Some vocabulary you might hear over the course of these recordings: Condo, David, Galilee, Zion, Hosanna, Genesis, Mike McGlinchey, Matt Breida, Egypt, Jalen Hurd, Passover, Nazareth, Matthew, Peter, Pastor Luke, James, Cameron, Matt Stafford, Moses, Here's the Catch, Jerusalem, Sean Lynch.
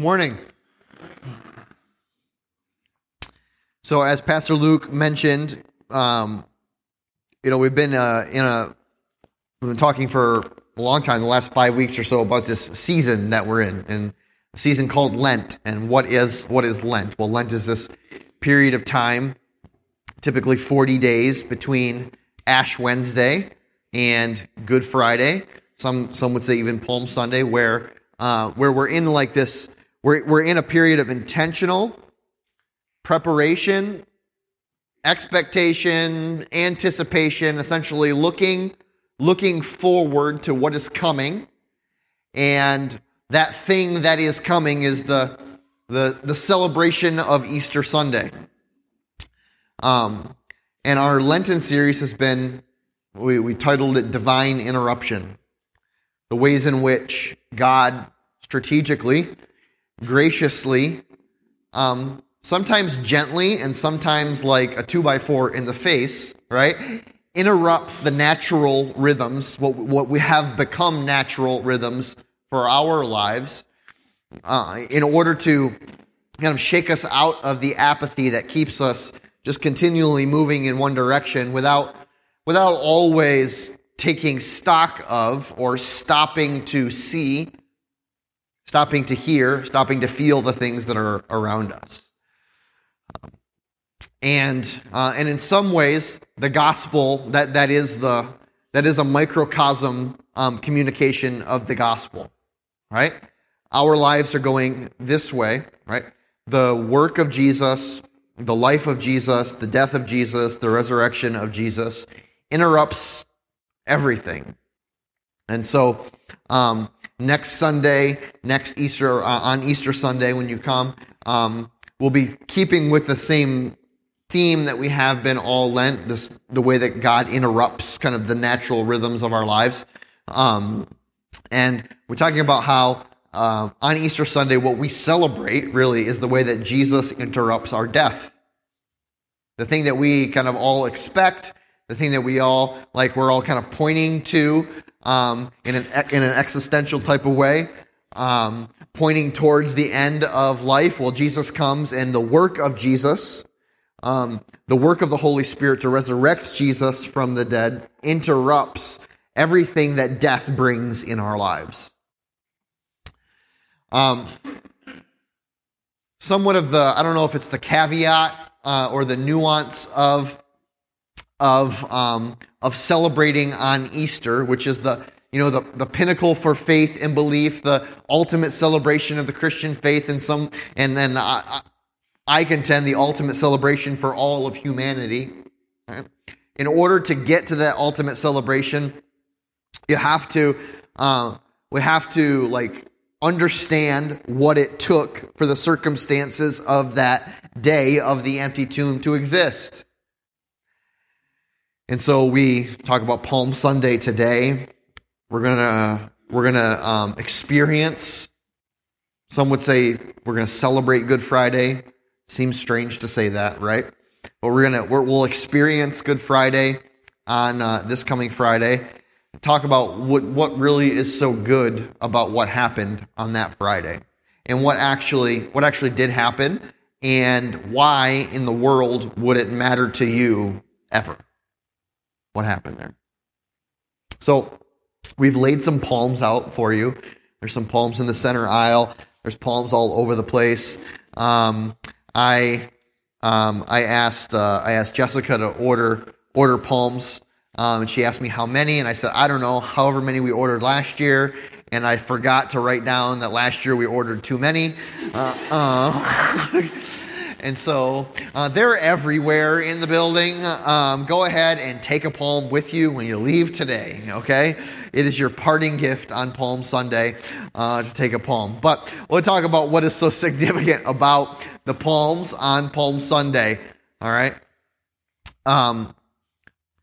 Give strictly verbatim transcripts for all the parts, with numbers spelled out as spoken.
Morning. So as Pastor Luke mentioned, um, you know, we've been uh, in a, we've been talking for a long time, the last five weeks or so, about this season that we're in, and a season called Lent. And what is what is Lent? Well, Lent is this period of time, typically forty days between Ash Wednesday and Good Friday. Some some would say even Palm Sunday, where uh, where we're in like this. We're we're in a period of intentional preparation, expectation, anticipation, essentially looking looking forward to what is coming. And that thing that is coming is the the the celebration of Easter Sunday. Um, and our Lenten series has been, we, we titled it Divine Interruption. The ways in which God strategically, graciously, um, sometimes gently, and sometimes like a two by four in the face, right, interrupts the natural rhythms, what, what we have become natural rhythms for our lives, uh, in order to kind of shake us out of the apathy that keeps us just continually moving in one direction without without always taking stock of or stopping to see, stopping to hear, stopping to feel the things that are around us. And uh, and in some ways, the gospel that that is the that is a microcosm um, communication of the gospel, right? Our lives are going this way, right? The work of Jesus, the life of Jesus, the death of Jesus, the resurrection of Jesus interrupts everything. And so um, next Sunday, next Easter, uh, on Easter Sunday when you come, um, we'll be keeping with the same theme that we have been all Lent, this, the way that God interrupts kind of the natural rhythms of our lives. Um, and we're talking about how Uh, on Easter Sunday, what we celebrate really is the way that Jesus interrupts our death. The thing that we kind of all expect, the thing that we all, like we're all kind of pointing to um, in an in an existential type of way, um, pointing towards the end of life. Well, Jesus comes and the work of Jesus, um, the work of the Holy Spirit to resurrect Jesus from the dead interrupts everything that death brings in our lives. Um, somewhat of the, I don't know if it's the caveat uh, or the nuance of of um, of celebrating on Easter, which is the you know the, the pinnacle for faith and belief, the ultimate celebration of the Christian faith, and some and and I, I contend the ultimate celebration for all of humanity. Right? In order to get to that ultimate celebration, you have to uh, we have to like. understand what it took for the circumstances of that day of the empty tomb to exist. And so we talk about Palm Sunday today. We're gonna we're gonna um, experience. Some would say we're gonna celebrate Good Friday. Seems strange to say that, right? But we're gonna we're, we'll experience Good Friday on uh, this coming Friday. Talk about what, what really is so good about what happened on that Friday, and what actually what actually did happen, and why in the world would it matter to you ever? What happened there? So we've laid some palms out for you. There's some palms in the center aisle. There's palms all over the place. Um, I um, I asked uh, I asked Jessica to order order palms. Um, and she asked me how many, and I said, I don't know, however many we ordered last year, and I forgot to write down that last year we ordered too many. Uh, uh, and so uh, they're everywhere in the building. Um, go ahead and take a palm with you when you leave today, okay? It is your parting gift on Palm Sunday uh, to take a palm. But we'll talk about what is so significant about the palms on Palm Sunday, all right? Um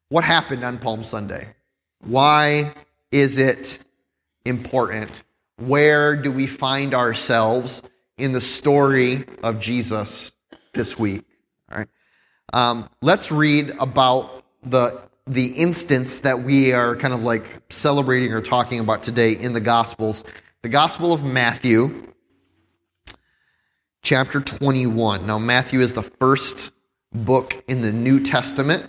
What happened on Palm Sunday? Why is it important? Where do we find ourselves in the story of Jesus this week? All right. Um, let's read about the the instance that we are kind of like celebrating or talking about today in the Gospels. The Gospel of Matthew, chapter twenty-one. Now, Matthew is the first book in the New Testament.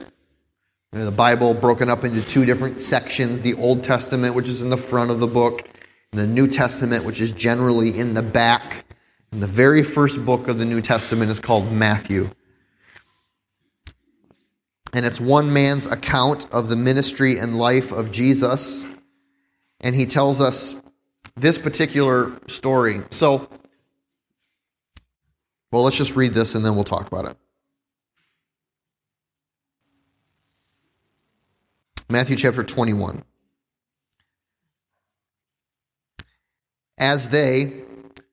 The Bible broken up into two different sections, the Old Testament, which is in the front of the book, and the New Testament, which is generally in the back. And the very first book of the New Testament is called Matthew. And it's one man's account of the ministry and life of Jesus. And he tells us this particular story. So, well, let's just read this and then we'll talk about it. Matthew chapter twenty-one. As they,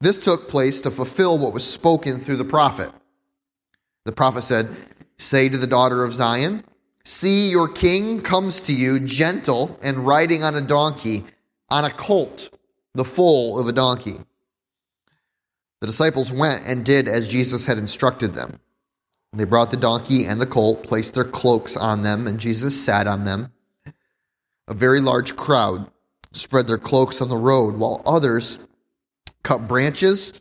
this took place to fulfill what was spoken through the prophet. The prophet said, "Say to the daughter of Zion, see, your king comes to you, gentle and riding on a donkey, on a colt, the foal of a donkey." The disciples went and did as Jesus had instructed them. They brought the donkey and the colt, placed their cloaks on them, and Jesus sat on them. A very large crowd spread their cloaks on the road, while others cut branches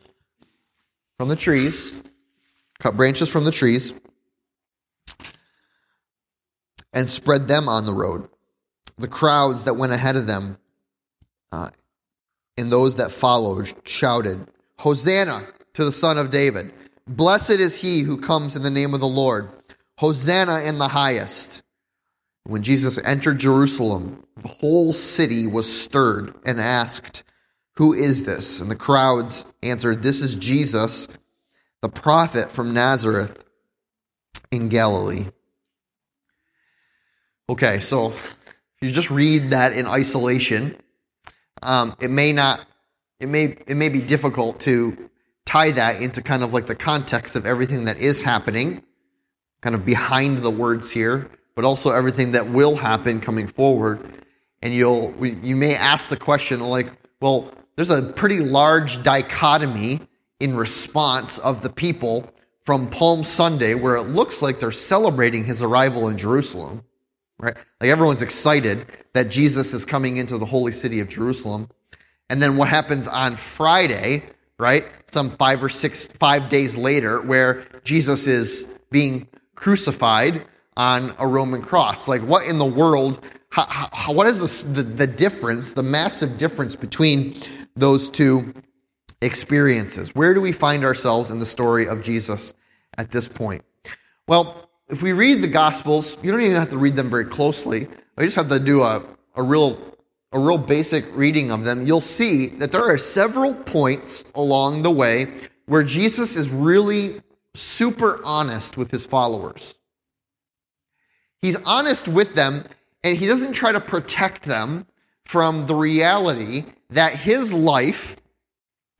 from the trees, cut branches from the trees, and spread them on the road. The crowds that went ahead of them uh, and those that followed shouted, "Hosanna to the Son of David. Blessed is he who comes in the name of the Lord. Hosanna in the highest." When Jesus entered Jerusalem, the whole city was stirred and asked, "Who is this?" And the crowds answered, "This is Jesus, the prophet from Nazareth in Galilee." Okay, so if you just read that in isolation, um, it may not, it may, it may be difficult to tie that into kind of like the context of everything that is happening, kind of behind the words here, but also everything that will happen coming forward. And you'll, you may ask the question like, well, there's a pretty large dichotomy in response of the people from Palm Sunday, where it looks like they're celebrating his arrival in Jerusalem. Right? Like everyone's excited that Jesus is coming into the holy city of Jerusalem. And then what happens on Friday, right? Some five or six, five days later, where Jesus is being crucified on a Roman cross. Like what in the world, how, how, what is the, the, the difference, the massive difference between those two experiences? Where do we find ourselves in the story of Jesus at this point? Well, if we read the Gospels, you don't even have to read them very closely. We just have to do a, a real a real basic reading of them. You'll see that there are several points along the way where Jesus is really super honest with his followers. He's honest with them, and he doesn't try to protect them from the reality that his life,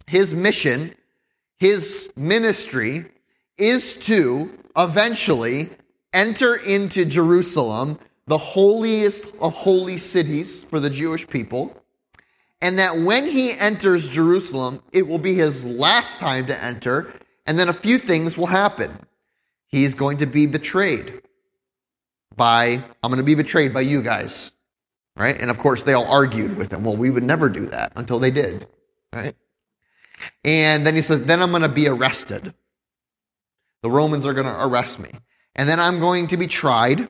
his mission, his ministry is to eventually enter into Jerusalem, the holiest of holy cities for the Jewish people, and that when he enters Jerusalem, it will be his last time to enter, and then a few things will happen. He's going to be betrayed by, I'm going to be betrayed by you guys, right? And of course, they all argued with him. Well, we would never do that until they did, right? And then he says, then I'm going to be arrested. The Romans are going to arrest me. And then I'm going to be tried,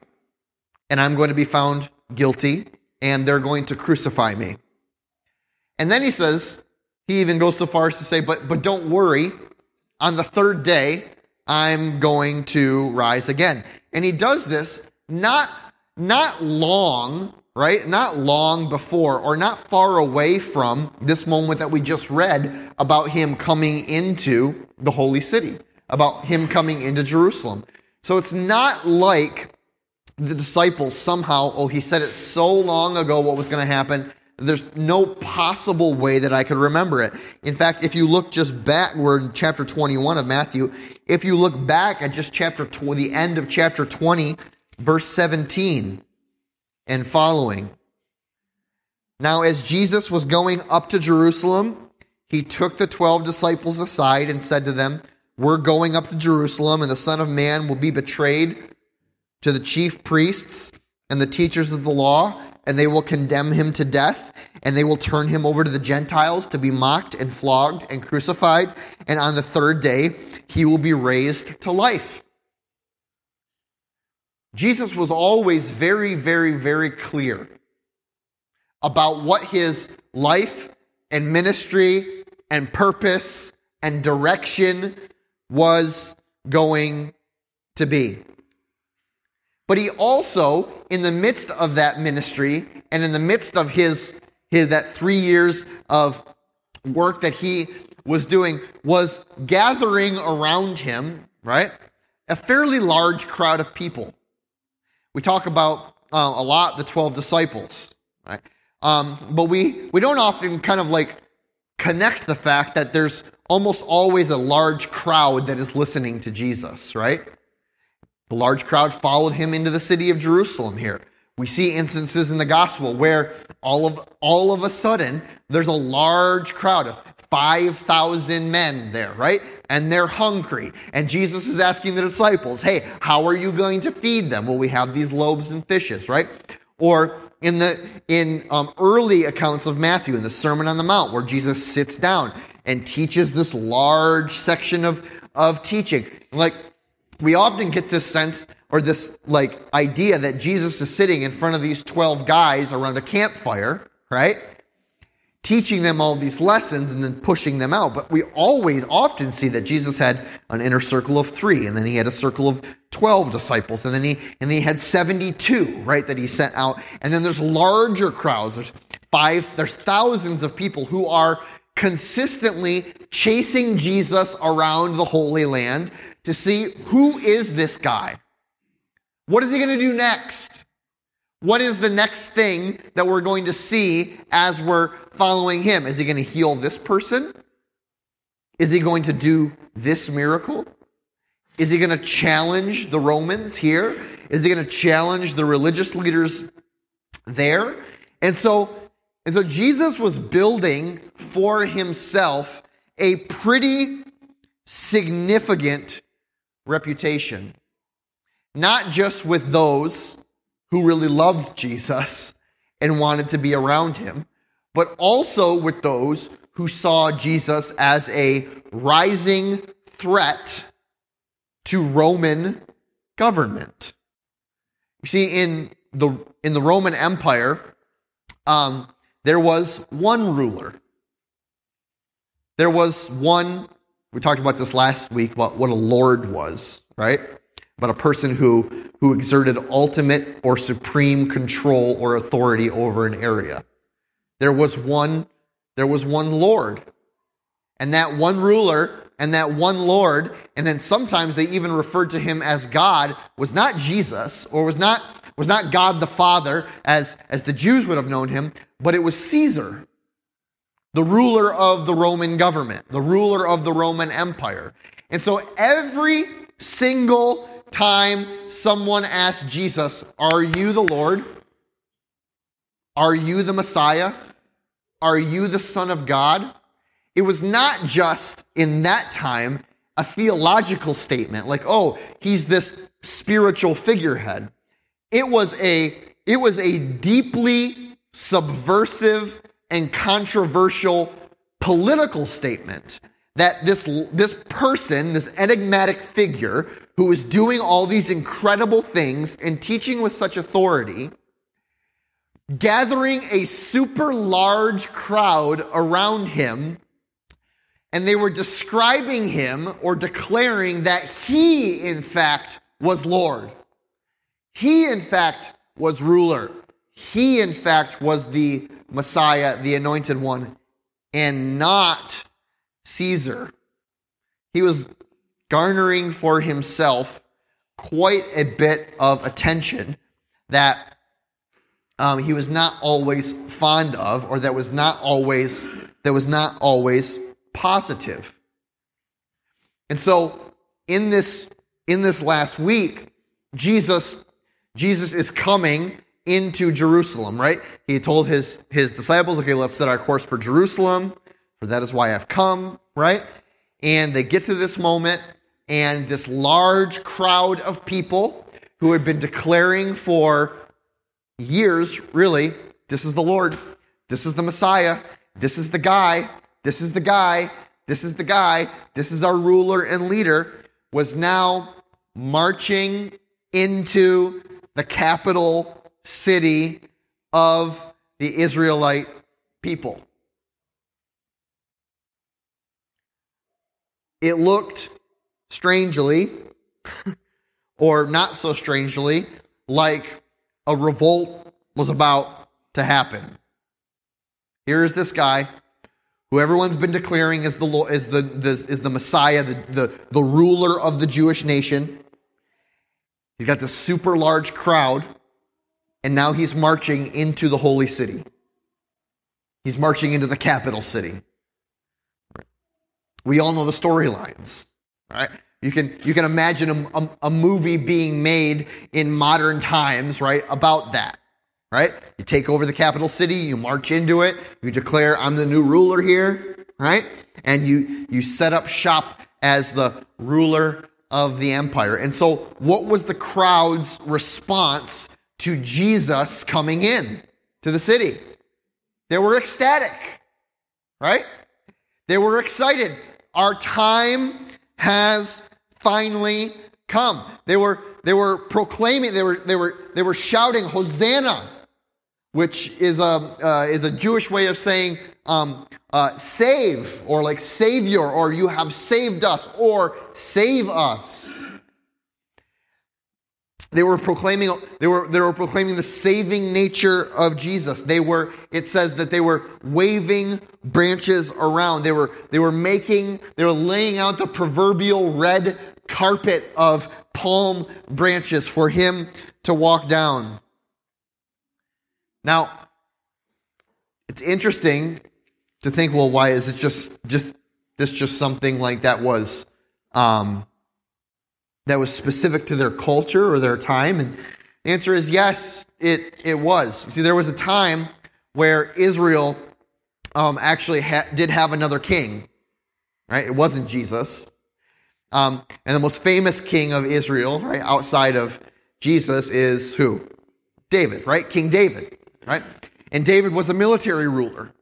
and I'm going to be found guilty, and they're going to crucify me. And then he says, he even goes so far as to say, but, but don't worry, on the third day, I'm going to rise again. And he does this not, not long, right? Not long before, or not far away from this moment that we just read about him coming into the holy city, about him coming into Jerusalem. So it's not like the disciples somehow, oh, he said it so long ago what was going to happen There's no possible way that I could remember it. In fact, if you look just backward, chapter twenty-one of Matthew, if you look back at just chapter tw- the end of chapter twenty, verse seventeen and following. Now, as Jesus was going up to Jerusalem, he took the twelve disciples aside and said to them, "We're going up to Jerusalem, and the Son of Man will be betrayed to the chief priests and the teachers of the law, and they will condemn him to death, and they will turn him over to the Gentiles to be mocked and flogged and crucified, and on the third day he will be raised to life." Jesus was always very, very, very clear about what his life and ministry and purpose and direction was going to be. But he also, in the midst of that ministry and in the midst of his, his that three years of work that he was doing, was gathering around him, right, a fairly large crowd of people. We talk about uh, a lot the twelve disciples, right? Um, but we, we don't often kind of like connect the fact that there's almost always a large crowd that is listening to Jesus, right? The large crowd followed him into the city of Jerusalem here. We see instances in the gospel where all of all of a sudden there's a large crowd of five thousand men there, right? And they're hungry. And Jesus is asking the disciples, "Hey, how are you going to feed them? Well, we have these loaves and fishes," right? Or in the in um, early accounts of Matthew, in the Sermon on the Mount, where Jesus sits down and teaches this large section of of teaching, like. We often get this sense or this like idea that Jesus is sitting in front of these twelve guys around a campfire, right? Teaching them all these lessons and then pushing them out. But we always often see that Jesus had an inner circle of three, and then he had a circle of twelve disciples, and then he and he had seventy-two, right, that he sent out. And then there's larger crowds. There's five, there's thousands of people who are consistently chasing Jesus around the Holy Land to see, who is this guy? What is he going to do next? What is the next thing that we're going to see as we're following him? Is he going to heal this person? Is he going to do this miracle? Is he going to challenge the Romans here? Is he going to challenge the religious leaders there? And so And so Jesus was building for himself a pretty significant reputation. Not just with those who really loved Jesus and wanted to be around him, but also with those who saw Jesus as a rising threat to Roman government. You see, in the in the Roman Empire, um, there was one ruler. There was one, we talked about this last week, about what a lord was, right? About a person who, who exerted ultimate or supreme control or authority over an area. There was one, there was one lord. And that one ruler and that one lord, and then sometimes they even referred to him as God, was not Jesus, or was not was not God the Father, as, as the Jews would have known him, but it was Caesar, the ruler of the Roman government, the ruler of the Roman Empire. And so every single time someone asked Jesus, "Are you the Lord? Are you the Messiah? Are you the Son of God?" it was not just in that time a theological statement, like, "Oh, he's this spiritual figurehead." It was a it was a deeply subversive and controversial political statement that this this person, this enigmatic figure who was doing all these incredible things and teaching with such authority, gathering a super large crowd around him, and they were describing him or declaring that he, in fact, was Lord. He, in fact, was ruler. He, in fact, was the Messiah, the anointed one, and not Caesar. He was garnering for himself quite a bit of attention that um, he was not always fond of, or that was not always that was not always positive. And so in this in this last week, Jesus Jesus is coming into Jerusalem, right? He told his his disciples, okay, let's set our course for Jerusalem, for that is why I've come, right? And they get to this moment, and this large crowd of people who had been declaring for years, really, this is the Lord, this is the Messiah, this is the guy, this is the guy, this is the guy, this is our ruler and leader, was now marching into the capital city of the Israelite people. It looked strangely, or not so strangely, like a revolt was about to happen. Here is this guy who everyone's been declaring is the is the is the Messiah, the, the, the ruler of the Jewish nation. He's got this super large crowd, and now he's marching into the holy city. He's marching into the capital city. We all know the storylines, right? You can you can imagine a, a, a movie being made in modern times, right, about that, right? You take over the capital city, you march into it, you declare, I'm the new ruler here, right? And you, you set up shop as the ruler of the empire. And so what was the crowd's response to Jesus coming in to the city? They were ecstatic, right? They were excited. Our time has finally come. They were they were proclaiming. They were they were they were shouting Hosanna, which is a uh, is a Jewish way of saying um, uh, save, or like savior, or you have saved us, or save us. They were proclaiming. They were they were proclaiming the saving nature of Jesus. They were. It says that they were waving branches around. They were they were making. They were laying out the proverbial red carpet of palm branches for him to walk down. Now, it's interesting to think. Well, why is it just just this just something like that was. Um, that was specific to their culture or their time? And the answer is yes, it it was. You see, there was a time where Israel um, actually ha- did have another king, right? It wasn't Jesus. Um, and the most famous king of Israel, right, outside of Jesus, is who? David, right? King David, right? And David was a military ruler,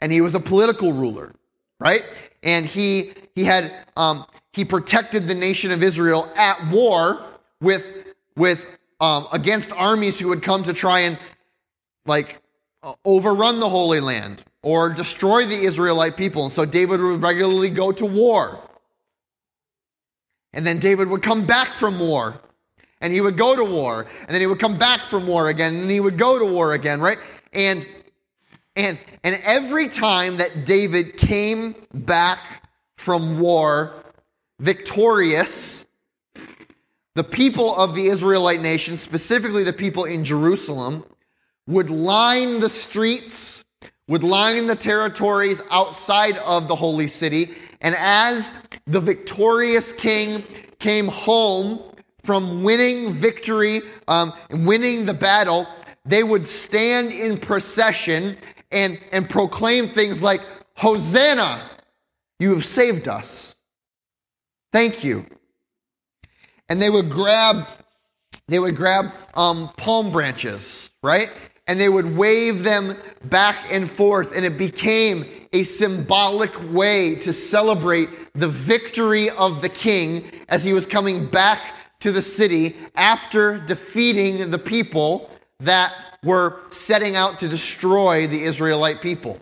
and he was a political ruler, right? And he he had... Um, He protected the nation of Israel at war with with um, against armies who would come to try and like overrun the Holy Land or destroy the Israelite people. And so David would regularly go to war. And then David would come back from war, and he would go to war, and then he would come back from war again, and he would go to war again, right? And and and every time that David came back from war victorious, the people of the Israelite nation, specifically the people in Jerusalem, would line the streets, would line the territories outside of the holy city. And as the victorious king came home from winning victory, um, winning the battle, they would stand in procession and, and proclaim things like, Hosanna, you have saved us. Thank you. And they would grab, they would grab um, palm branches, right? And they would wave them back and forth. And it became a symbolic way to celebrate the victory of the king as he was coming back to the city after defeating the people that were setting out to destroy the Israelite people.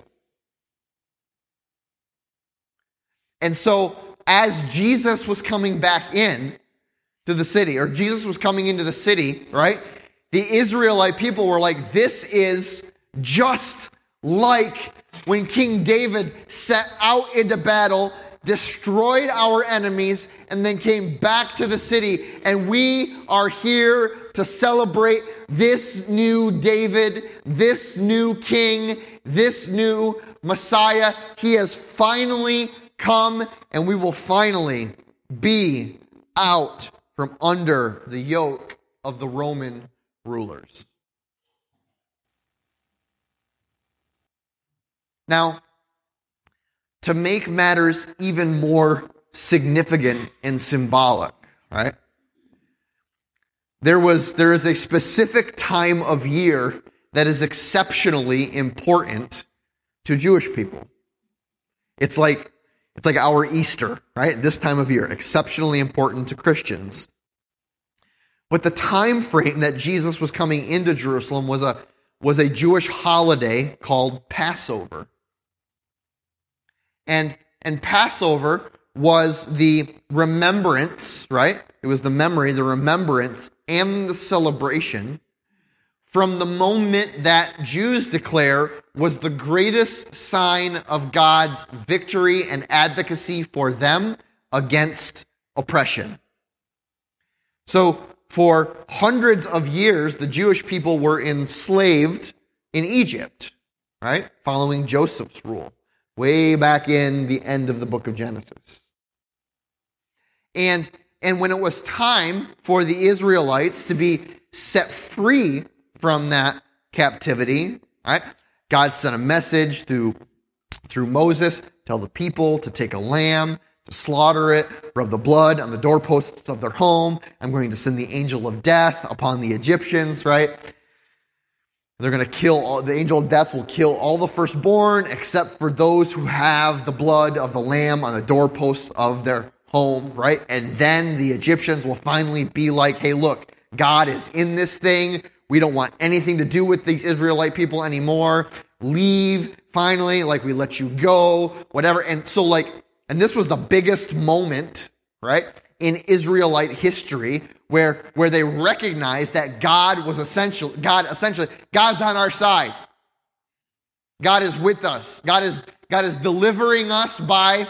And so, as Jesus was coming back in to the city, or Jesus was coming into the city, right? The Israelite people were like, this is just like when King David set out into battle destroyed our enemies, and then came back to the city. And we are here to celebrate this new David, this new king, this new Messiah. He has finally come, and we will finally be out from under the yoke of the Roman rulers. Now, to make matters even more significant and symbolic, right? There was there is a specific time of year that is exceptionally important to Jewish people. It's like it's like our Easter, right? This time of year, exceptionally important to Christians. But the time frame that Jesus was coming into Jerusalem was a was a Jewish holiday called Passover. And and Passover was the remembrance, right? It was the memory, the remembrance, and the celebration from the moment that Jews declare was the greatest sign of God's victory and advocacy for them against oppression. So for hundreds of years, the Jewish people were enslaved in Egypt, right? Following Joseph's rule. Way back in the end of the book of Genesis. And, and when it was time for the Israelites to be set free from that captivity, right, God sent a message through, through Moses, tell the people to take a lamb, to slaughter it, rub the blood on the doorposts of their home. I'm going to send the angel of death upon the Egyptians, right? They're going to kill all, the angel of death will kill all the firstborn except for those who have the blood of the lamb on the doorposts of their home, right? And then the Egyptians will finally be like, hey, look, God is in this thing. We don't want anything to do with these Israelite people anymore. Leave, finally, like we let you go, whatever. And so like, and this was the biggest moment, right, in Israelite history, where where they recognized that God was essential. God essentially, God's on our side. God is with us. God is God is delivering us by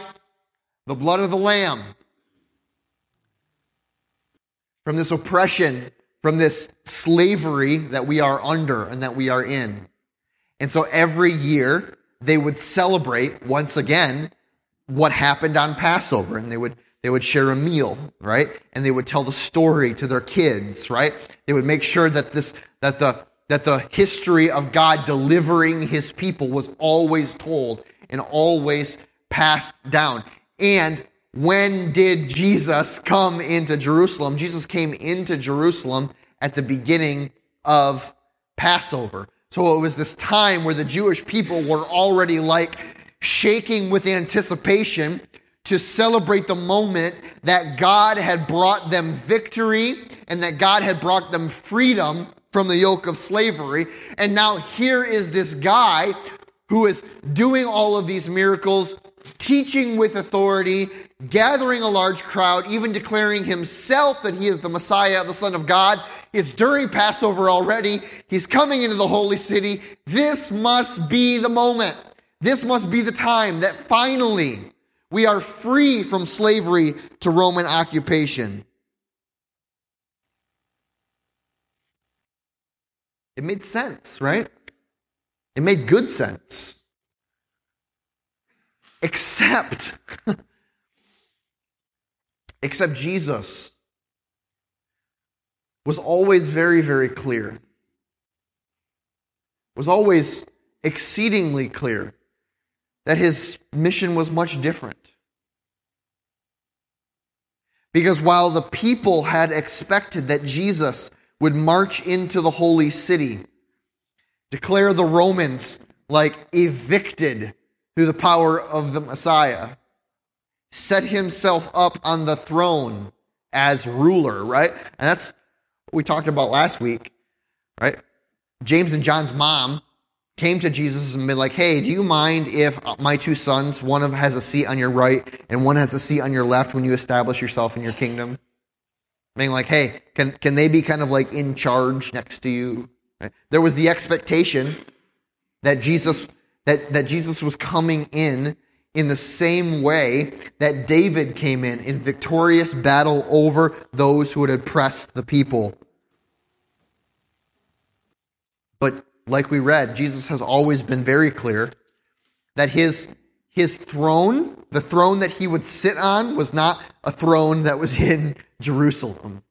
the blood of the Lamb from this oppression, from this slavery that we are under and that we are in. And so every year they would celebrate once again what happened on Passover, and they would. They would share a meal, right? And they would tell the story to their kids, right? They would make sure that this, that the, that the history of God delivering his people was always told and always passed down. And when did Jesus come into Jerusalem? Jesus came into Jerusalem at the beginning of Passover. So it was this time where the Jewish people were already like shaking with anticipation to celebrate the moment that God had brought them victory and that God had brought them freedom from the yoke of slavery. And now here is this guy who is doing all of these miracles, teaching with authority, gathering a large crowd, even declaring himself that he is the Messiah, the Son of God. It's during Passover already. He's coming into the holy city. This must be the moment. This must be the time that finally we are free from slavery to Roman occupation. It made sense, right? It made good sense. Except, except Jesus was always very, very clear. Was always exceedingly clear that his mission was much different. Because while the people had expected that Jesus would march into the holy city, declare the Romans like evicted through the power of the Messiah, set himself up on the throne as ruler, right? And that's what we talked about last week, right? James and John's mom came to Jesus and been like, hey, do you mind if my two sons, one of has a seat on your right and one has a seat on your left when you establish yourself in your kingdom? Being like, hey, can can they be kind of like in charge next to you? Right? There was the expectation that Jesus that, that Jesus was coming in in the same way that David came in in victorious battle over those who had oppressed the people. But like we read, Jesus has always been very clear that his his throne, the throne that he would sit on, was not a throne that was in Jerusalem.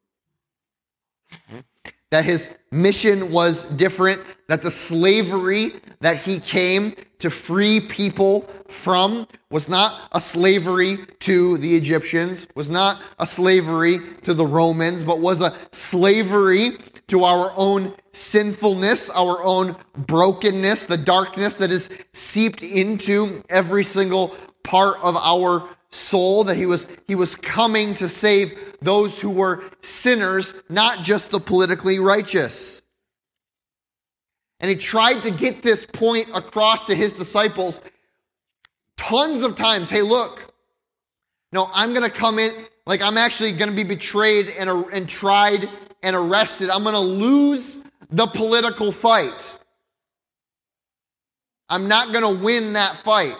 That his mission was different, that the slavery that he came to free people from was not a slavery to the Egyptians, was not a slavery to the Romans, but was a slavery to our own sinfulness, our own brokenness, the darkness that is seeped into every single part of our soul, that he was he was coming to save those who were sinners, not just the politically righteous. And he tried to get this point across to his disciples tons of times. Hey, look, no, I'm going to come in, like I'm actually going to be betrayed and, and tried and arrested. I'm going to lose the political fight. I'm not going to win that fight.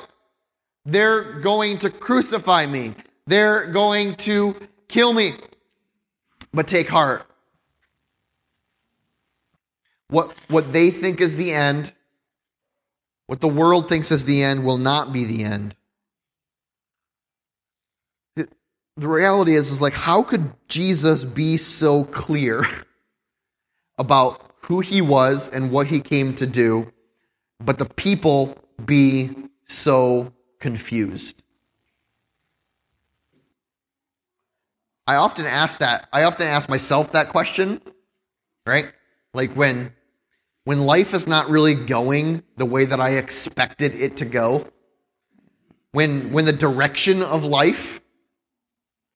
They're going to crucify me. They're going to kill me. But take heart. What, what they think is the end, what the world thinks is the end, will not be the end. The, the reality is, is like, how could Jesus be so clear about who he was and what he came to do, but the people be so confused? I often ask that. I often ask myself that question, right? Like when when life is not really going the way that I expected it to go, when when the direction of life,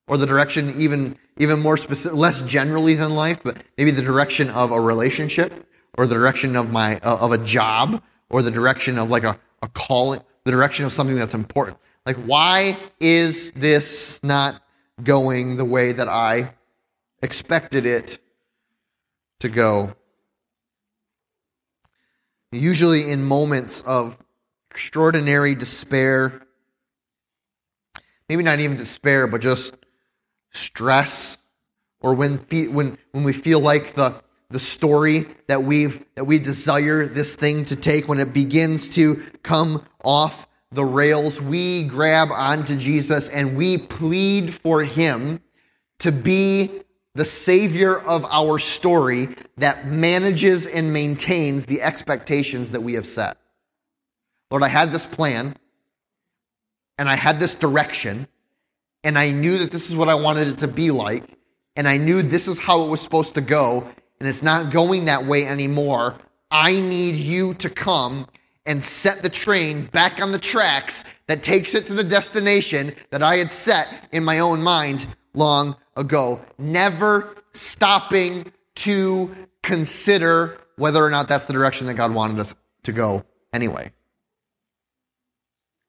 or the direction even even more specific, less generally than life, but maybe the direction of a relationship, or the direction of my uh, of a job, or the direction of like a a calling, the direction of something that's important. Like, why is this not going the way that I expected it to go? Usually in moments of extraordinary despair, maybe not even despair, but just stress, or when fe- when when we feel like the the story that we've that we desire this thing to take, when it begins to come off the rails, we grab onto Jesus and we plead for him to be the savior of our story that manages and maintains the expectations that we have set. Lord, I had this plan and I had this direction and I knew that this is what I wanted it to be like, and I knew this is how it was supposed to go, and it's not going that way anymore. I need you to come and set the train back on the tracks that takes it to the destination that I had set in my own mind long ago. Never stopping to consider whether or not that's the direction that God wanted us to go anyway.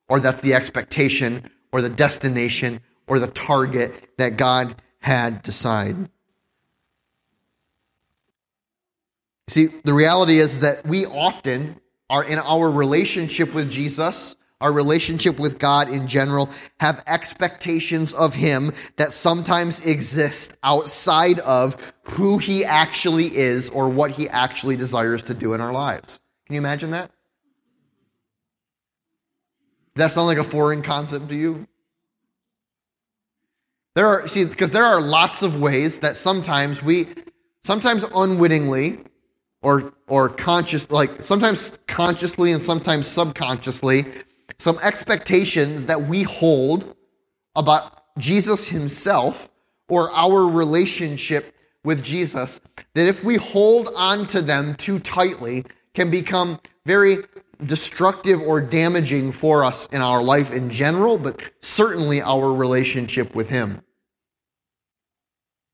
Or that's the expectation or the destination or the target that God had decided. See, the reality is that we often are in our relationship with Jesus, our relationship with God in general, have expectations of him that sometimes exist outside of who he actually is or what he actually desires to do in our lives. Can you imagine that? Does that sound like a foreign concept to you? There are, see, because there are lots of ways that sometimes we, sometimes unwittingly, Or, or conscious, like sometimes consciously and sometimes subconsciously, some expectations that we hold about Jesus himself or our relationship with Jesus, that if we hold on to them too tightly, can become very destructive or damaging for us in our life in general, but certainly our relationship with him.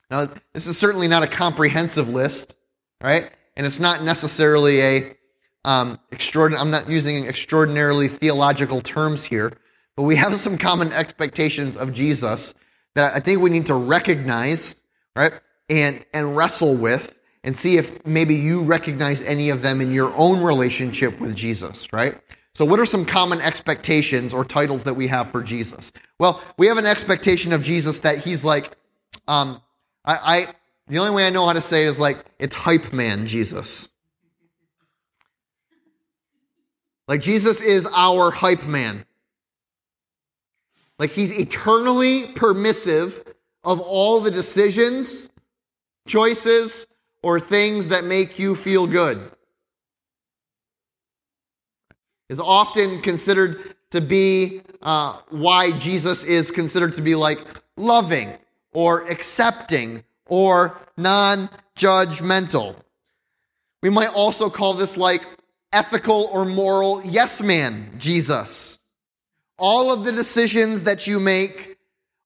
Now, this is certainly not a comprehensive list, right? And it's not necessarily a um, extraordinary, I'm not using extraordinarily theological terms here, but we have some common expectations of Jesus that I think we need to recognize, right, and and wrestle with, and see if maybe you recognize any of them in your own relationship with Jesus, right? So what are some common expectations or titles that we have for Jesus? Well, we have an expectation of Jesus that he's like, um, I, I the only way I know how to say it is like, it's hype man Jesus. Like Jesus is our hype man. Like he's eternally permissive of all the decisions, choices, or things that make you feel good. Is often considered to be uh, why Jesus is considered to be like loving or accepting or non-judgmental. We might also call this like ethical or moral yes man Jesus. All of the decisions that you make,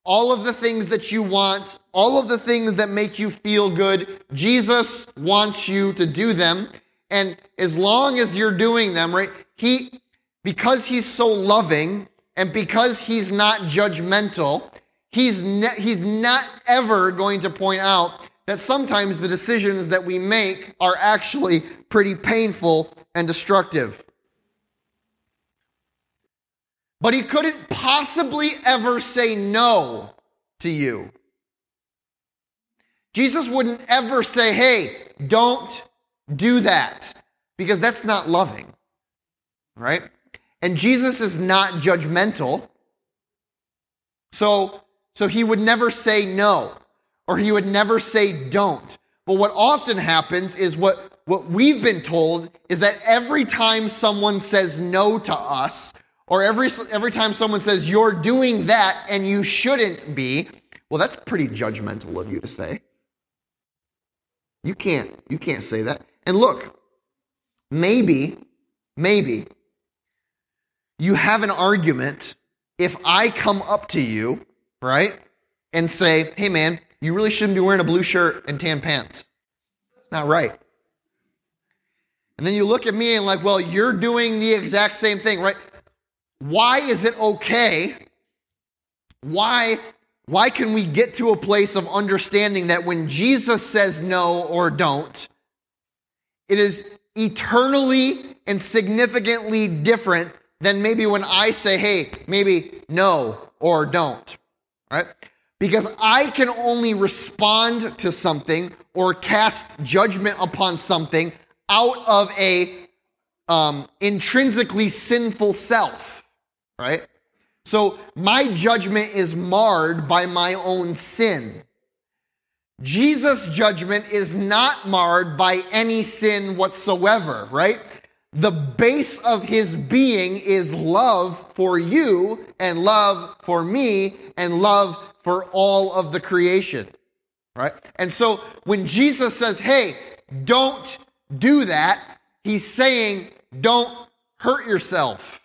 all of the things that you want, all of the things that make you feel good, Jesus wants you to do them. And as long as you're doing them, right, he, because he's so loving and because he's not judgmental, he's ne- he's not ever going to point out that sometimes the decisions that we make are actually pretty painful and destructive. But he couldn't possibly ever say no to you. Jesus wouldn't ever say, hey, don't do that, because that's not loving, right? And Jesus is not judgmental. So, so he would never say no, or he would never say don't. But what often happens is what What we've been told is that every time someone says no to us, or every every time someone says, you're doing that and you shouldn't be, well, that's pretty judgmental of you to say. You can't, you can't say that. And look, maybe, maybe you have an argument if I come up to you, right, and say, hey man, you really shouldn't be wearing a blue shirt and tan pants. It's not right. And then you look at me and like, well, you're doing the exact same thing, right? Why is it okay? Why, why can we get to a place of understanding that when Jesus says no or don't, it is eternally and significantly different than maybe when I say, hey, maybe no or don't, right? Because I can only respond to something or cast judgment upon something out of a um, intrinsically sinful self, right? So my judgment is marred by my own sin. Jesus' judgment is not marred by any sin whatsoever, right? The base of his being is love for you and love for me and love for all of the creation, right? And so when Jesus says, hey, don't do that, he's saying, don't hurt yourself.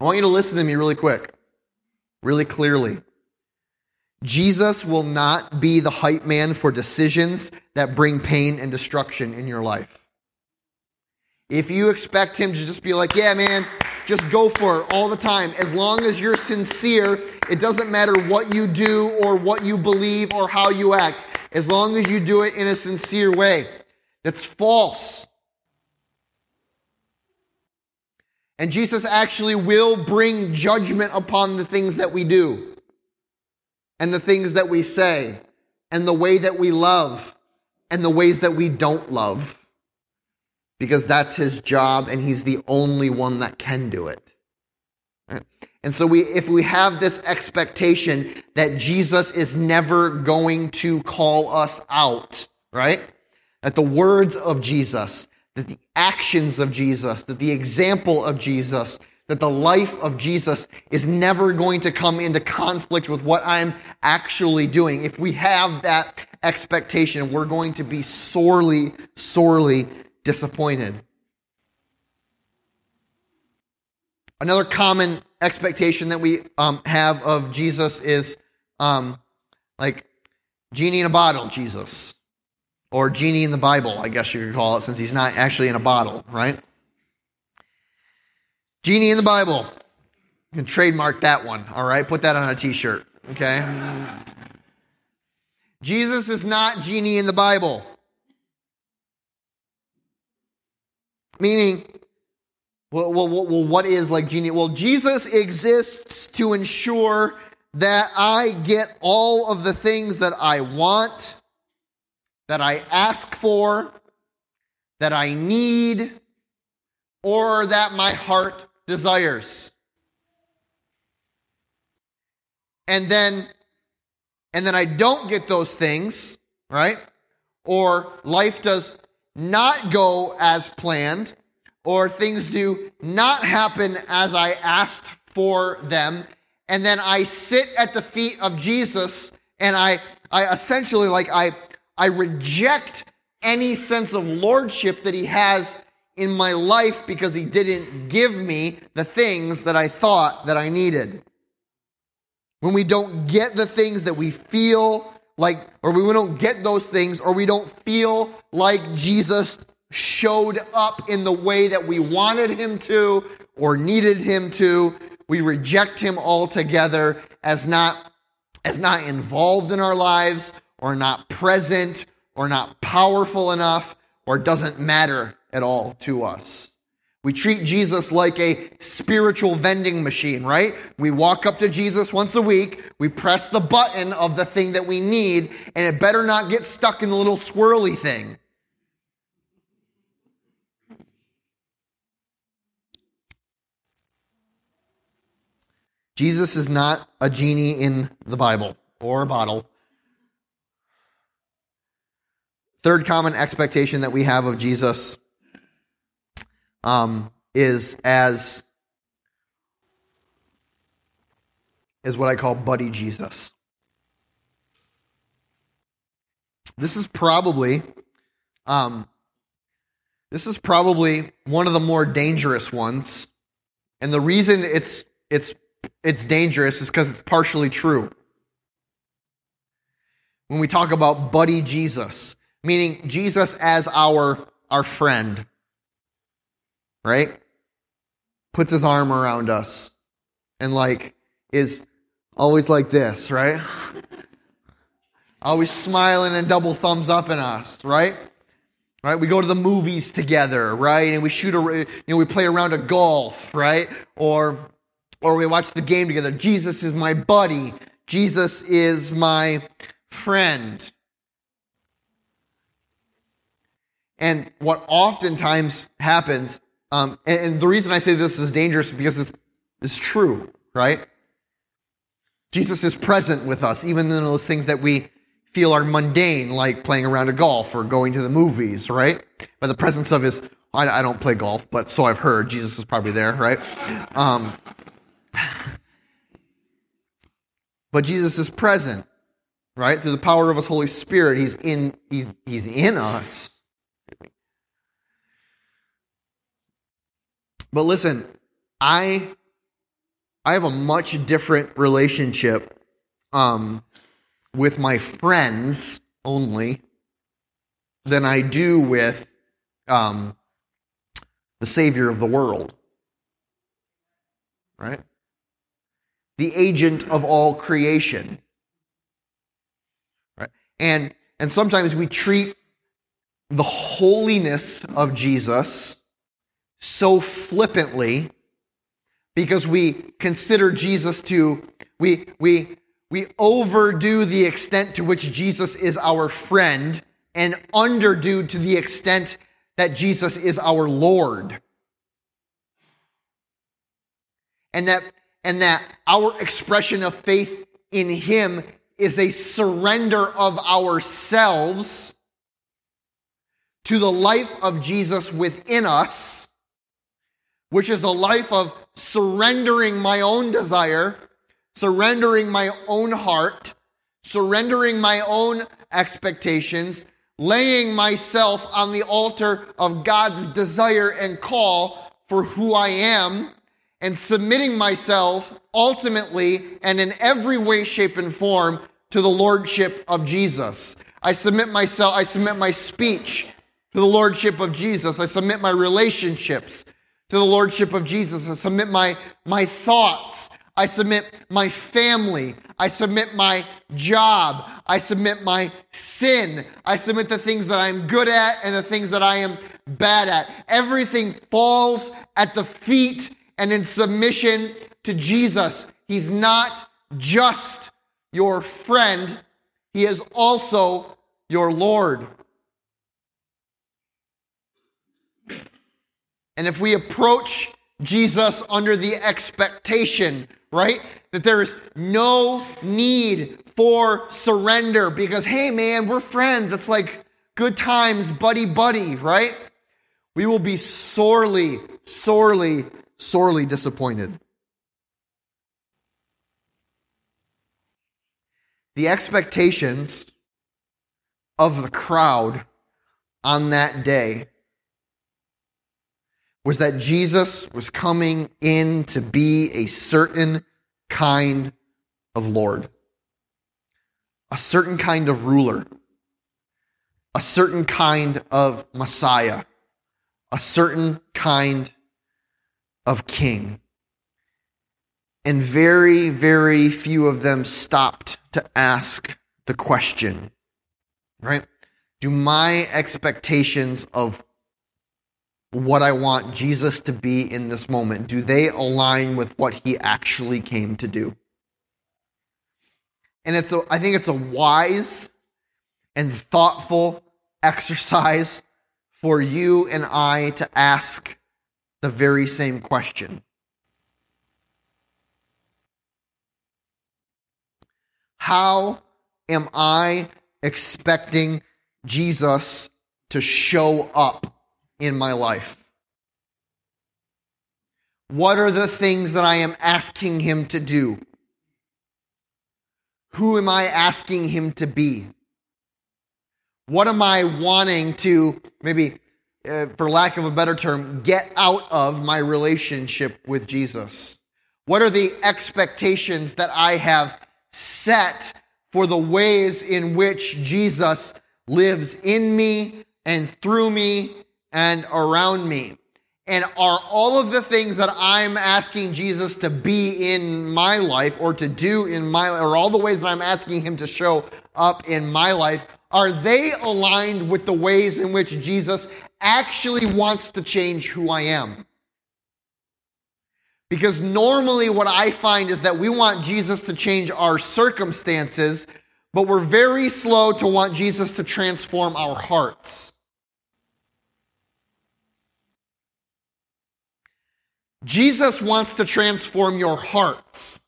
I want you to listen to me really quick, really clearly. Jesus will not be the hype man for decisions that bring pain and destruction in your life. If you expect him to just be like, yeah, man, just go for it all the time. As long as you're sincere, it doesn't matter what you do or what you believe or how you act. As long as you do it in a sincere way. That's false. And Jesus actually will bring judgment upon the things that we do, and the things that we say, and the way that we love, and the ways that we don't love. Because that's his job, and he's the only one that can do it. Right? And so we, if we have this expectation that Jesus is never going to call us out, right? That the words of Jesus, that the actions of Jesus, that the example of Jesus, that the life of Jesus is never going to come into conflict with what I'm actually doing. If we have that expectation, we're going to be sorely, sorely disappointed. Another common expectation that we um, have of Jesus is um, like genie in a bottle Jesus, or genie in the Bible, I guess you could call it, since he's not actually in a bottle, right? Genie in the Bible. You can trademark that one, all right? Put that on a t-shirt, okay? Jesus is not genie in the Bible. Meaning, well, well, well, what is like genius? Well, Jesus exists to ensure that I get all of the things that I want, that I ask for, that I need, or that my heart desires. And then, and then I don't get those things, right? Or life does not go as planned, or things do not happen as I asked for them. And then I sit at the feet of Jesus, and I, I essentially, like, I, I reject any sense of lordship that he has in my life because he didn't give me the things that I thought that I needed. When we don't get the things that we feel like, or we don't get those things, or we don't feel like Jesus showed up in the way that we wanted him to or needed him to, we reject him altogether as not, as not involved in our lives, or not present, or not powerful enough, or doesn't matter at all to us. We treat Jesus like a spiritual vending machine, right? We walk up to Jesus once a week, we press the button of the thing that we need, and it better not get stuck in the little swirly thing. Jesus is not a genie in the Bible or a bottle. Third common expectation that we have of Jesus um, is as is what I call buddy Jesus. This is probably um, this is probably one of the more dangerous ones, and the reason it's it's it's dangerous is because it's partially true. When we talk about buddy Jesus, meaning Jesus as our, our friend, right? Puts his arm around us and like is always like this, right? Always smiling and double thumbs up in us, right? Right? We go to the movies together, right? And we shoot a, you know, we play a round of golf, right? Or, or we watch the game together. Jesus is my buddy. Jesus is my friend. And what oftentimes happens, um, and, and the reason I say this is dangerous is because it's, it's true, right? Jesus is present with us, even in those things that we feel are mundane, like playing a round of golf or going to the movies, right? But the presence of his, I, I don't play golf, but so I've heard, Jesus is probably there, right? Um, but Jesus is present, right? Through the power of his Holy Spirit, he's in, he's, he's in us. But listen, I I have a much different relationship um, with my friends only than I do with um, the Savior of the world, right? The agent of all creation, right? And and sometimes we treat the holiness of Jesus so flippantly because we consider Jesus to, we we we overdo the extent to which Jesus is our friend and underdo to the extent that Jesus is our Lord. And that and that our expression of faith in him is a surrender of ourselves to the life of Jesus within us, which is a life of surrendering my own desire, surrendering my own heart, surrendering my own expectations, laying myself on the altar of God's desire and call for who I am, and submitting myself ultimately and in every way, shape, and form to the lordship of Jesus. I submit myself, I submit my speech to the lordship of Jesus. I submit my relationships to the lordship of Jesus. I submit my, my thoughts. I submit my family. I submit my job. I submit my sin. I submit the things that I'm good at and the things that I am bad at. Everything falls at the feet and in submission to Jesus. He's not just your friend. He is also your Lord. And if we approach Jesus under the expectation, right, that there is no need for surrender because, hey, man, we're friends. It's like good times, buddy, buddy, right? We will be sorely, sorely, sorely disappointed. The expectations of the crowd on that day was that Jesus was coming in to be a certain kind of Lord, a certain kind of ruler, a certain kind of Messiah, a certain kind of king. And very, very few of them stopped to ask the question, right? Do my expectations of what I want Jesus to be in this moment, do they align with what he actually came to do? And it's a, I think it's a wise and thoughtful exercise for you and I to ask the very same question. How am I expecting Jesus to show up in my life? What are the things that I am asking him to do? Who am I asking him to be? What am I wanting to, maybe, uh, for lack of a better term, get out of my relationship with Jesus? What are the expectations that I have set for the ways in which Jesus lives in me and through me and around me? And are all of the things that I'm asking Jesus to be in my life or to do in my life, or all the ways that I'm asking him to show up in my life, are they aligned with the ways in which Jesus actually wants to change who I am? Because normally what I find is that we want Jesus to change our circumstances, but we're very slow to want Jesus to transform our hearts. Jesus wants to transform your hearts.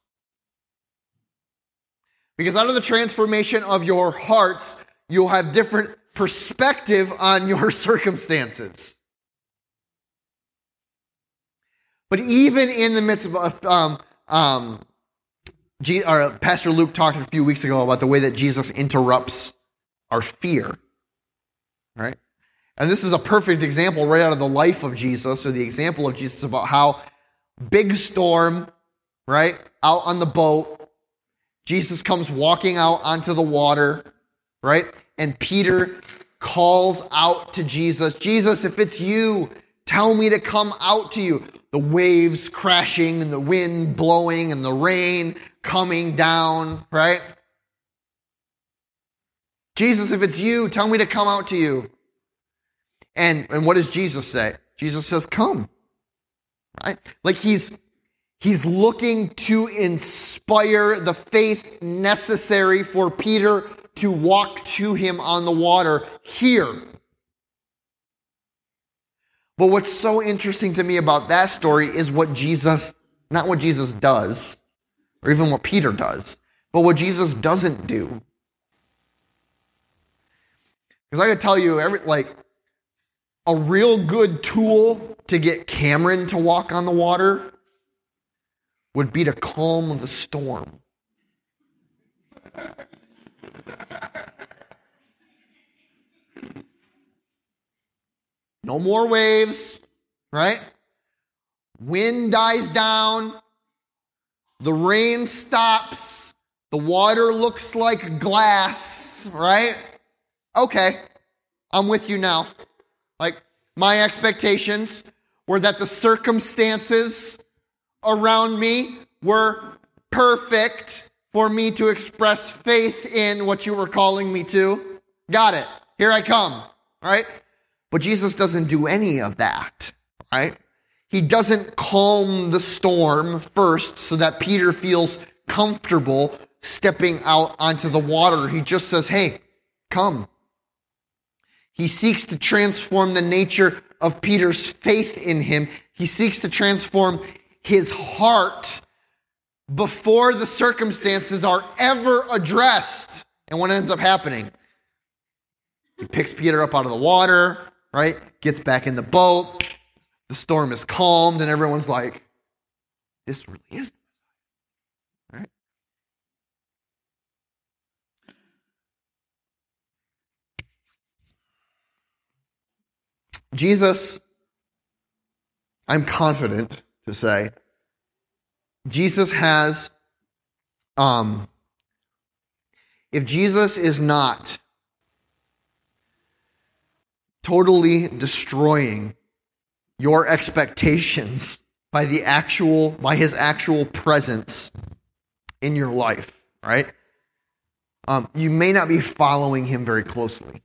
Because out of the transformation of your hearts, you'll have different perspective on your circumstances. But even in the midst of, um, um, G- or Pastor Luke talked a few weeks ago about the way that Jesus interrupts our fear, right? And this is a perfect example right out of the life of Jesus, or the example of Jesus, about how big storm, right, out on the boat, Jesus comes walking out onto the water, right? And Peter calls out to Jesus, Jesus, if it's you, tell me to come out to you. The waves crashing and the wind blowing and the rain coming down, right? Jesus, if it's you, tell me to come out to you. And and what does Jesus say? Jesus says, come. Right? Like he's he's looking to inspire the faith necessary for Peter to walk to him on the water here. But what's so interesting to me about that story is what Jesus, not what Jesus does, or even what Peter does, but what Jesus doesn't do. Because I could tell you, every like, a real good tool to get Cameron to walk on the water would be to calm the storm. No more waves, right? Wind dies down. The rain stops. The water looks like glass, right? Okay, I'm with you now. Like, my expectations were that the circumstances around me were perfect for me to express faith in what you were calling me to. Got it. Here I come. All right. But Jesus doesn't do any of that. Right. He doesn't calm the storm first so that Peter feels comfortable stepping out onto the water. He just says, hey, come. He seeks to transform the nature of Peter's faith in him. He seeks to transform his heart before the circumstances are ever addressed. And what ends up happening? He picks Peter up out of the water, right? Gets back in the boat. The storm is calmed, and everyone's like, this really is. All right? Jesus, I'm confident to say, Jesus has, um, if Jesus is not totally destroying your expectations by the actual, by his actual presence in your life, right? Um, you may not be following him very closely.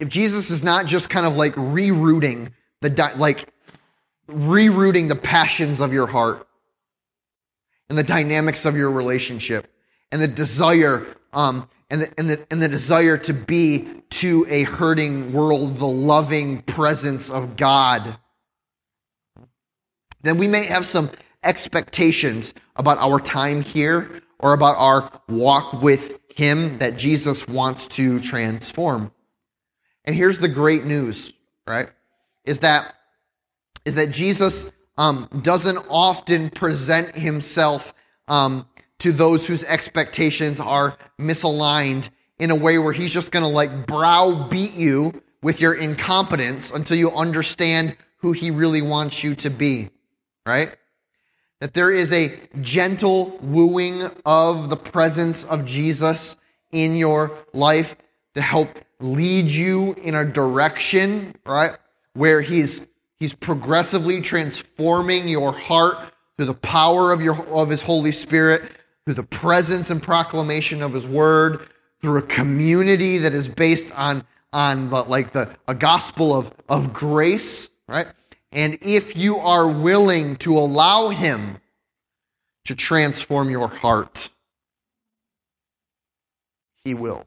If Jesus is not just kind of like rerouting the, di- like rerouting the passions of your heart and the dynamics of your relationship and the desire, um, And the, and, the, and the desire to be to a hurting world, the loving presence of God, then we may have some expectations about our time here or about our walk with him that Jesus wants to transform. And here's the great news, right? Is that, is that Jesus um, doesn't often present himself um to those whose expectations are misaligned in a way where he's just going to like browbeat you with your incompetence until you understand who he really wants you to be, right? That there is a gentle wooing of the presence of Jesus in your life to help lead you in a direction, right? Where he's, he's progressively transforming your heart through the power of your, of his Holy Spirit, through the presence and proclamation of his word, through a community that is based on, on the, like the, a gospel of, of grace, right? And if you are willing to allow him to transform your heart, he will.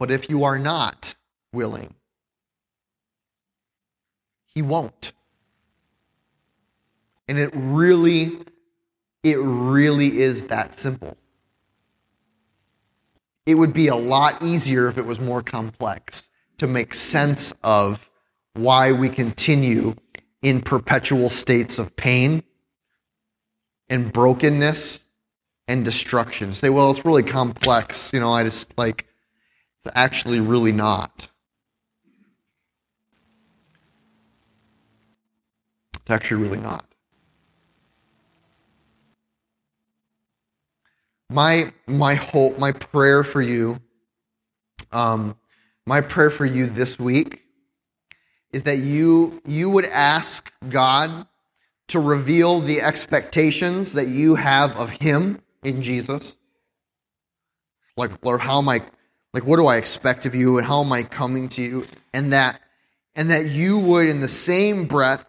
But if you are not willing, he won't. And it really, it really is that simple. It would be a lot easier if it was more complex to make sense of why we continue in perpetual states of pain and brokenness and destruction. Say, well, it's really complex. You know, I just like, it's actually really not. It's actually really not. My my hope, my prayer for you, um, my prayer for you this week is that you you would ask God to reveal the expectations that you have of him in Jesus. Like, Lord, how am I, like what do I expect of you and how am I coming to you? And that and that you would in the same breath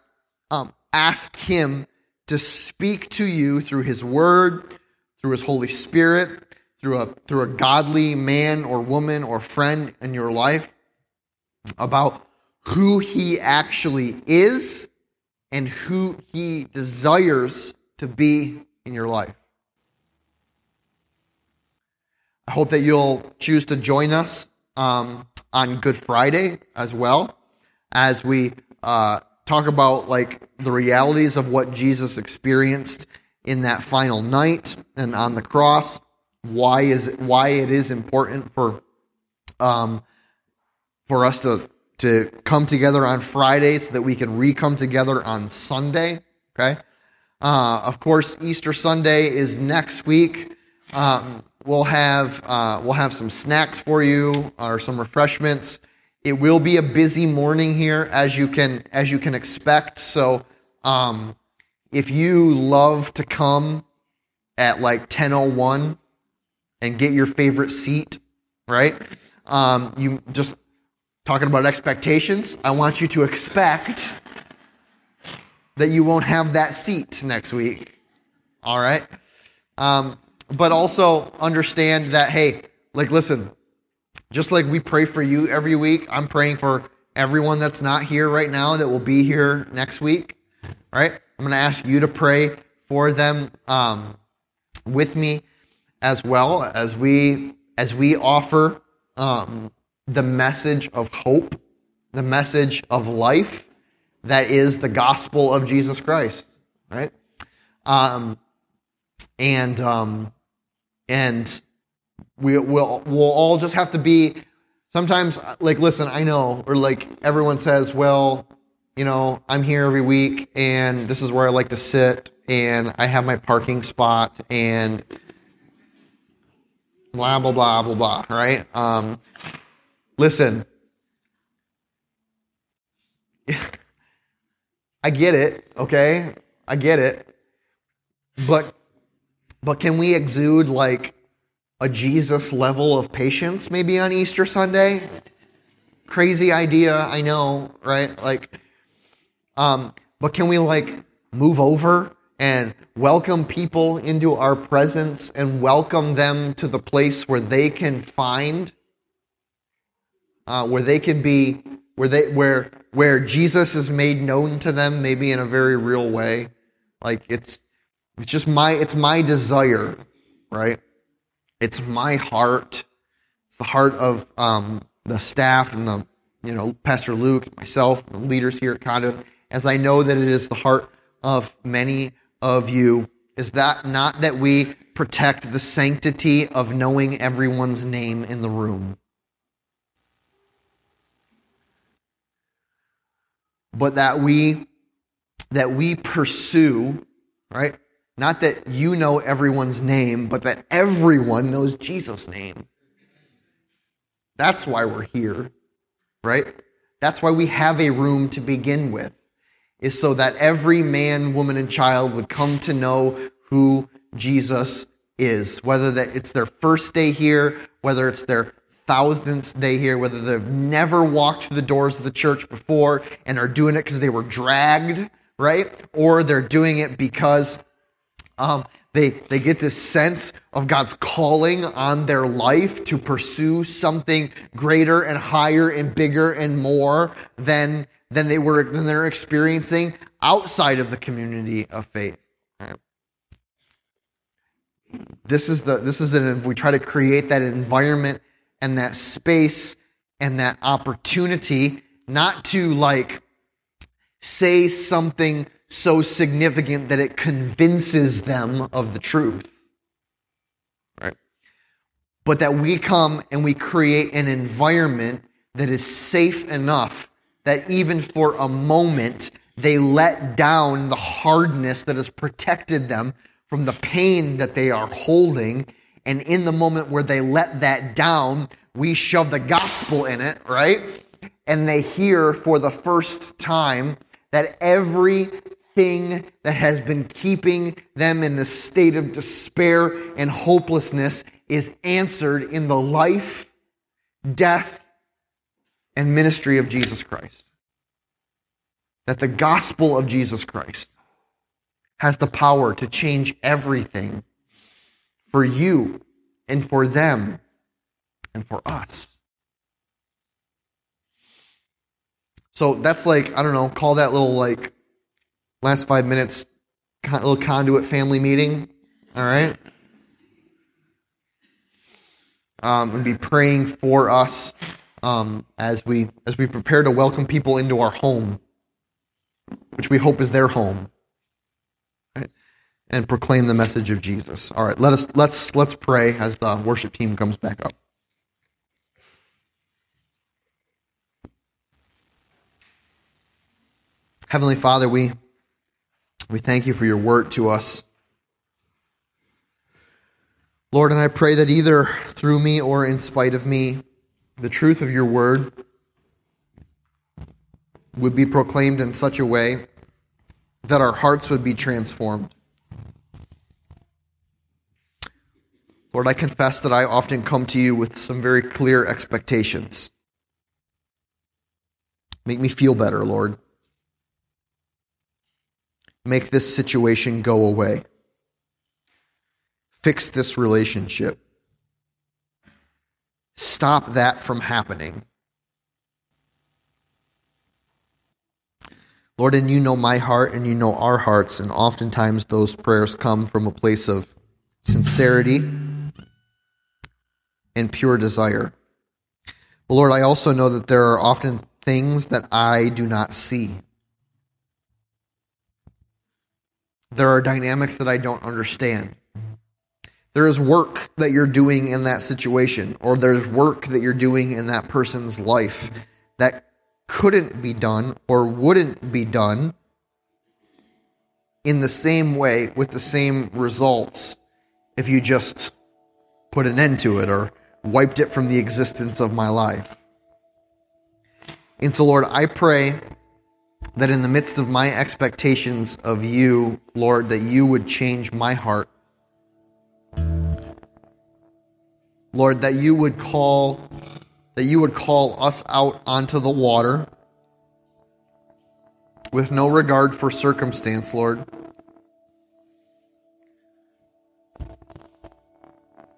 um, ask him to speak to you through his word, through his Holy Spirit, through a through a godly man or woman or friend in your life about who he actually is and who he desires to be in your life. I hope that you'll choose to join us um, on Good Friday as well as we uh, talk about like the realities of what Jesus experienced in that final night and on the cross, why is why it is important for um for us to to come together on Friday so that we can re-come together on Sunday. Okay, uh, of course, Easter Sunday is next week. Um, we'll have uh, we'll have some snacks for you or some refreshments. It will be a busy morning here, as you can as you can expect. So, um, if you love to come at like ten oh one and get your favorite seat, right? Um, you just talking about expectations. I want you to expect that you won't have that seat next week. All right. Um, but also understand that, hey, like, listen, just like we pray for you every week, I'm praying for everyone that's not here right now that will be here next week. All right. I'm going to ask you to pray for them um, with me as well as we as we offer um, the message of hope, the message of life that is the gospel of Jesus Christ. Right. Um, and um, and. We will we'll all just have to be sometimes like, listen, I know, or like everyone says, well, you know, I'm here every week and this is where I like to sit and I have my parking spot and blah, blah, blah, blah, blah. Right. Um, listen, I get it. Okay. I get it. But, but can we exude like a Jesus level of patience maybe on Easter Sunday? Crazy idea, I know, right? Like, um, but can we like move over and welcome people into our presence and welcome them to the place where they can find, uh, where they can be, where they, where, where Jesus is made known to them, maybe in a very real way. Like it's, it's just my, it's my desire, right? It's my heart, it's the heart of um, the staff and the, you know, Pastor Luke, myself, the leaders here at Condo, as I know that it is the heart of many of you, is that not that we protect the sanctity of knowing everyone's name in the room. But that we, that we pursue, right? Not that you know everyone's name, but that everyone knows Jesus' name. That's why we're here, right? That's why we have a room to begin with, is so that every man, woman, and child would come to know who Jesus is, whether that it's their first day here, whether it's their thousandth day here, whether they've never walked through the doors of the church before and are doing it because they were dragged, right? Or they're doing it because Um, they they get this sense of God's calling on their life to pursue something greater and higher and bigger and more than than they were than they're experiencing outside of the community of faith. Right? This is the this is an we try to create that environment and that space and that opportunity, not to like say something so significant that it convinces them of the truth, right? But that we come and we create an environment that is safe enough that even for a moment, they let down the hardness that has protected them from the pain that they are holding. And in the moment where they let that down, we shove the gospel in it, right? And they hear for the first time that every thing that has been keeping them in the state of despair and hopelessness is answered in the life, death, and ministry of Jesus Christ. That the gospel of Jesus Christ has the power to change everything for you and for them and for us. So that's like, I don't know, call that little like last five minutes, con- little conduit family meeting. All right. Um, and be praying for us um, as we as we prepare to welcome people into our home, which we hope is their home, right? And proclaim the message of Jesus. All right. Let us let's let's pray as the worship team comes back up. Heavenly Father, we we thank you for your word to us. Lord, and I pray that either through me or in spite of me, the truth of your word would be proclaimed in such a way that our hearts would be transformed. Lord, I confess that I often come to you with some very clear expectations. Make me feel better, Lord. Make this situation go away. Fix this relationship. Stop that from happening. Lord, and you know my heart and you know our hearts, and oftentimes those prayers come from a place of sincerity and pure desire. But Lord, I also know that there are often things that I do not see. There are dynamics that I don't understand. There is work that you're doing in that situation, or there's work that you're doing in that person's life that couldn't be done or wouldn't be done in the same way with the same results if you just put an end to it or wiped it from the existence of my life. And so, Lord, I pray that in the midst of my expectations of you, Lord, that you would change my heart. Lord, that you would call that you would call us out onto the water with no regard for circumstance, Lord,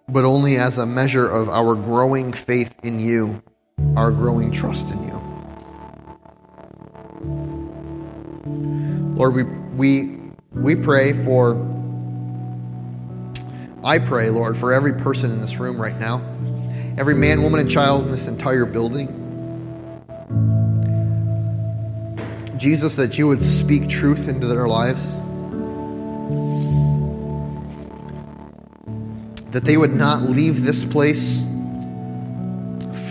but only as a measure of our growing faith in you, our growing trust in you. Lord, we we we pray for, I pray, Lord, for every person in this room right now, every man, woman, and child in this entire building. Jesus, that you would speak truth into their lives, that they would not leave this place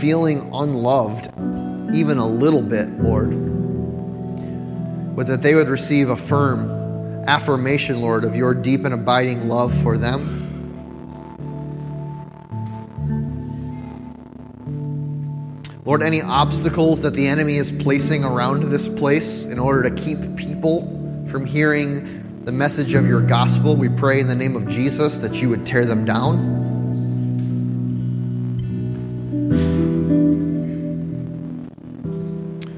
feeling unloved, even a little bit, Lord, but that they would receive a firm affirmation, Lord, of your deep and abiding love for them. Lord, any obstacles that the enemy is placing around this place in order to keep people from hearing the message of your gospel, we pray in the name of Jesus that you would tear them down.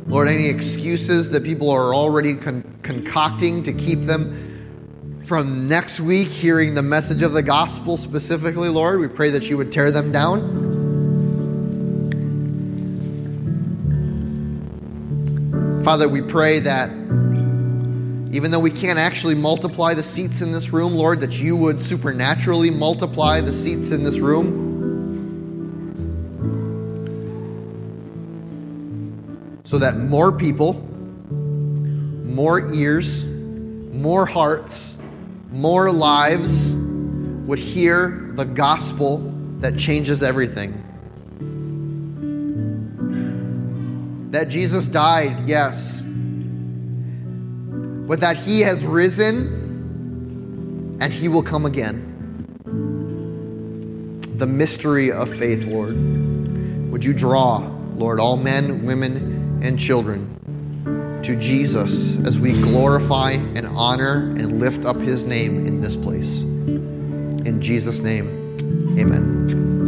Lord, any excuses that people are already con- concocting to keep them from next week hearing the message of the gospel specifically, Lord, we pray that you would tear them down. Father, we pray that even though we can't actually multiply the seats in this room, Lord, that you would supernaturally multiply the seats in this room. So that more people, more ears, more hearts, more lives would hear the gospel that changes everything. That Jesus died, yes, but that he has risen and he will come again. The mystery of faith, Lord. Would you draw, Lord, all men, women, and children to Jesus as we glorify and honor and lift up his name in this place. In Jesus' name, amen.